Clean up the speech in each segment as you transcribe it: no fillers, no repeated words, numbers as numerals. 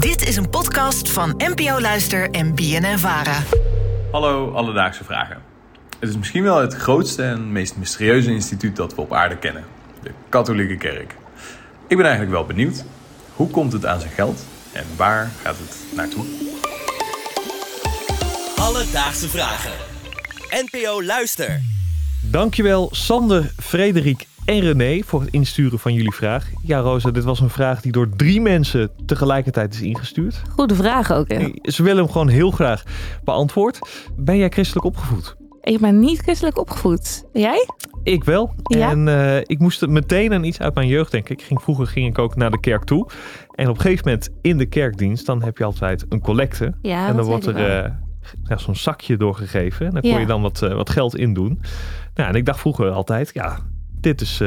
Dit is een podcast van NPO Luister en BNNVARA. Hallo Alledaagse Vragen. Het is misschien wel het grootste en meest mysterieuze instituut dat we op aarde kennen. De katholieke kerk. Ik ben eigenlijk wel benieuwd. Hoe komt het aan zijn geld? En waar gaat het naartoe? Alledaagse Vragen. NPO Luister. Dankjewel Sander, Frederik en René voor het insturen van jullie vraag. Ja, Rosa, dit was een vraag die door 3 mensen tegelijkertijd is ingestuurd. Goede vraag ook, hè? Ze willen hem gewoon heel graag beantwoord. Ben jij christelijk opgevoed? Ik ben niet christelijk opgevoed. Jij? Ik wel. Ja? En ik moest meteen aan iets uit mijn jeugd denken. Vroeger ging ik ook naar de kerk toe. En op een gegeven moment in de kerkdienst, dan heb je altijd een collecte. Ja, en dan wordt er zo'n zakje doorgegeven. En dan kon je dan wat geld in doen. Nou, en ik dacht vroeger altijd, ja, dit is...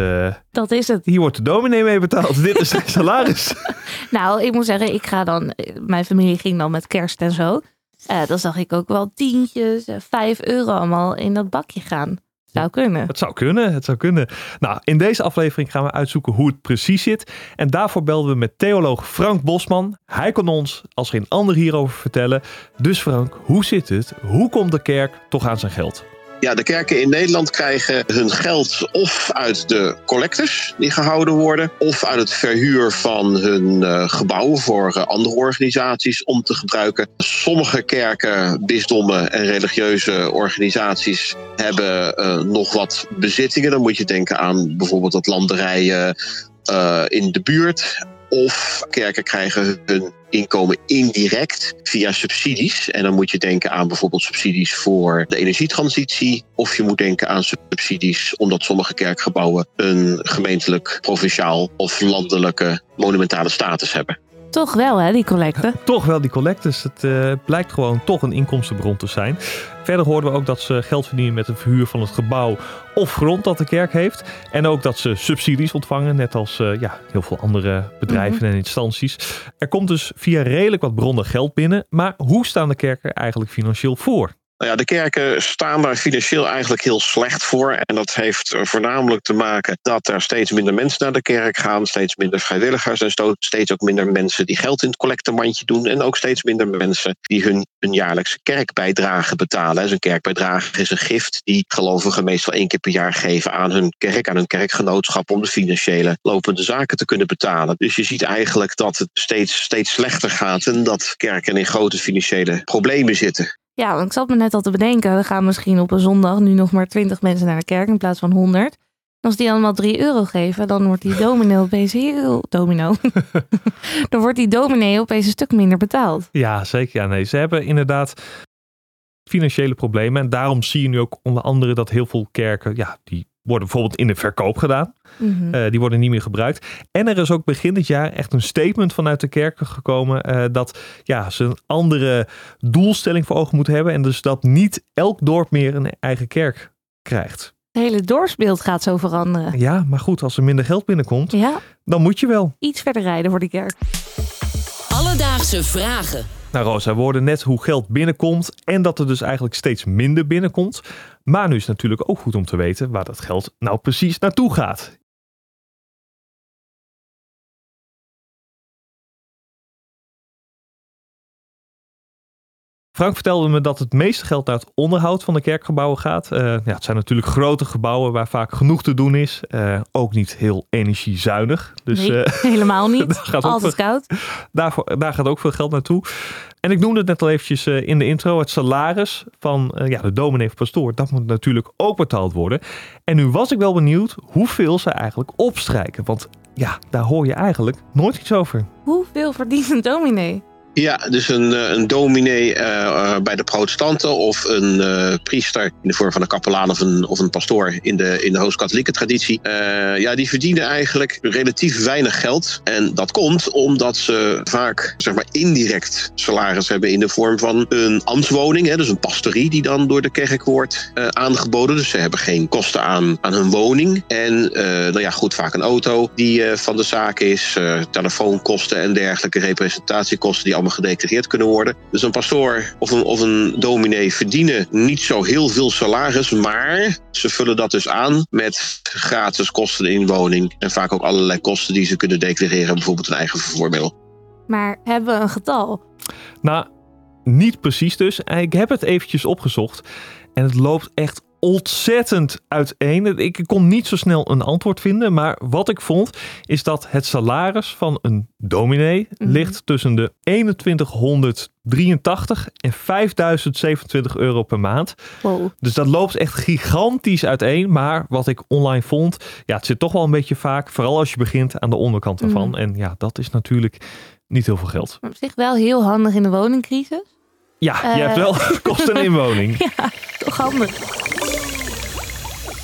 Dat is het. Hier wordt de dominee mee betaald. Dit is zijn salaris. Nou, ik moet zeggen, ik ga dan... Mijn familie ging dan met kerst en zo. Dan zag ik ook wel tientjes, €5 allemaal in dat bakje gaan. Zou kunnen. Het zou kunnen. Nou, in deze aflevering gaan we uitzoeken hoe het precies zit. En daarvoor belden we met theoloog Frank Bosman. Hij kon ons als geen ander hierover vertellen. Dus Frank, hoe zit het? Hoe komt de kerk toch aan zijn geld? Ja, de kerken in Nederland krijgen hun geld of uit de collectes die gehouden worden, of uit het verhuur van hun gebouwen voor andere organisaties om te gebruiken. Sommige kerken, bisdommen en religieuze organisaties hebben nog wat bezittingen. Dan moet je denken aan bijvoorbeeld dat landerijen in de buurt. Of kerken krijgen hun inkomen indirect via subsidies. En dan moet je denken aan bijvoorbeeld subsidies voor de energietransitie. Of je moet denken aan subsidies omdat sommige kerkgebouwen een gemeentelijk, provinciaal of landelijke monumentale status hebben. Toch wel, hè, die collecten? Toch wel, die collectes. Het blijkt gewoon toch een inkomstenbron te zijn. Verder hoorden we ook dat ze geld verdienen met het verhuur van het gebouw of grond dat de kerk heeft. En ook dat ze subsidies ontvangen, net als heel veel andere bedrijven en instanties. Er komt dus via redelijk wat bronnen geld binnen. Maar hoe staan de kerken eigenlijk financieel voor? Nou ja, de kerken staan daar financieel eigenlijk heel slecht voor. En dat heeft voornamelijk te maken dat er steeds minder mensen naar de kerk gaan. Steeds minder vrijwilligers en steeds ook minder mensen die geld in het collectemandje doen. En ook steeds minder mensen die hun jaarlijkse kerkbijdrage betalen. Zo'n kerkbijdrage is een gift die gelovigen meestal 1 keer per jaar geven aan hun kerk, aan hun kerkgenootschap, om de financiële lopende zaken te kunnen betalen. Dus je ziet eigenlijk dat het steeds slechter gaat en dat kerken in grote financiële problemen zitten. Ja, want ik zat me net al te bedenken, er gaan misschien op een zondag nu nog maar 20 mensen naar de kerk in plaats van 100. En als die allemaal €3 geven, dan wordt die dominee opeens heel domino. Dan wordt die dominee opeens een stuk minder betaald. Ja, zeker. Ja, nee, ze hebben inderdaad financiële problemen. En daarom zie je nu ook onder andere dat heel veel kerken, ja, die worden bijvoorbeeld in de verkoop gedaan. Die worden niet meer gebruikt. En er is ook begin dit jaar echt een statement vanuit de kerken gekomen dat ze een andere doelstelling voor ogen moeten hebben. En dus dat niet elk dorp meer een eigen kerk krijgt. Het hele dorpsbeeld gaat zo veranderen. Ja, maar goed, als er minder geld binnenkomt, dan moet je wel iets verder rijden voor die kerk. Alledaagse Vragen. Nou Rosa, we hoorden net hoe geld binnenkomt en dat er dus eigenlijk steeds minder binnenkomt. Maar nu is het natuurlijk ook goed om te weten waar dat geld nou precies naartoe gaat. Frank vertelde me dat het meeste geld naar het onderhoud van de kerkgebouwen gaat. Het zijn natuurlijk grote gebouwen waar vaak genoeg te doen is. Ook niet heel energiezuinig. Dus, nee, helemaal niet. Altijd koud. Daar gaat ook veel geld naartoe. En ik noemde het net al eventjes in de intro. Het salaris van de dominee of pastoor, dat moet natuurlijk ook betaald worden. En nu was ik wel benieuwd hoeveel ze eigenlijk opstrijken. Want ja, daar hoor je eigenlijk nooit iets over. Hoeveel verdient een dominee? Ja, dus een dominee bij de protestanten of een priester in de vorm van een kapelaan of een pastoor in de Rooms-Katholieke traditie. Die verdienen eigenlijk relatief weinig geld. En dat komt omdat ze vaak indirect salaris hebben in de vorm van een ambtswoning. Dus een pastorie die dan door de kerk wordt aangeboden. Dus ze hebben geen kosten aan hun woning. En vaak een auto die van de zaak is. Telefoonkosten en dergelijke representatiekosten die gedeclareerd kunnen worden. Dus een pastoor of een dominee verdienen niet zo heel veel salaris, maar ze vullen dat dus aan met gratis kosten in woning en vaak ook allerlei kosten die ze kunnen declareren, bijvoorbeeld hun eigen vervoermiddel. Maar hebben we een getal? Nou, niet precies dus. Ik heb het eventjes opgezocht. En het loopt echt ontzettend uiteen. Ik kon niet zo snel een antwoord vinden. Maar wat ik vond is dat het salaris van een dominee ligt tussen de 2183 en 5027 euro per maand. Wow. Dus dat loopt echt gigantisch uiteen. Maar wat ik online vond, ja, het zit toch wel een beetje vaak. Vooral als je begint aan de onderkant ervan. En ja, dat is natuurlijk niet heel veel geld. Maar op zich wel heel handig in de woningcrisis. Ja, je hebt wel kosten in woning. Ja, toch handig.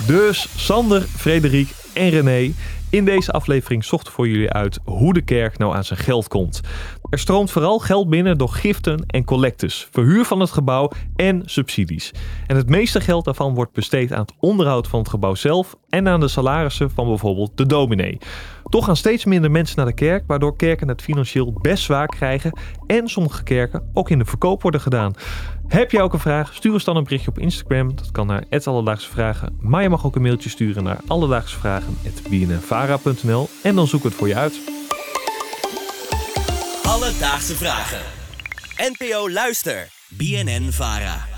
Dus Sander, Frederik en René, in deze aflevering zochten voor jullie uit hoe de kerk nou aan zijn geld komt. Er stroomt vooral geld binnen door giften en collectes, verhuur van het gebouw en subsidies. En het meeste geld daarvan wordt besteed aan het onderhoud van het gebouw zelf en aan de salarissen van bijvoorbeeld de dominee. Toch gaan steeds minder mensen naar de kerk, waardoor kerken het financieel best zwaar krijgen en sommige kerken ook in de verkoop worden gedaan. Heb jij ook een vraag? Stuur ons dan een berichtje op Instagram. Dat kan naar @alledaagsevragen. Maar je mag ook een mailtje sturen naar alledaagsevragen@bnnvara.nl en dan zoeken we het voor je uit. Alledaagse Vragen. NPO Luister. BNNVARA.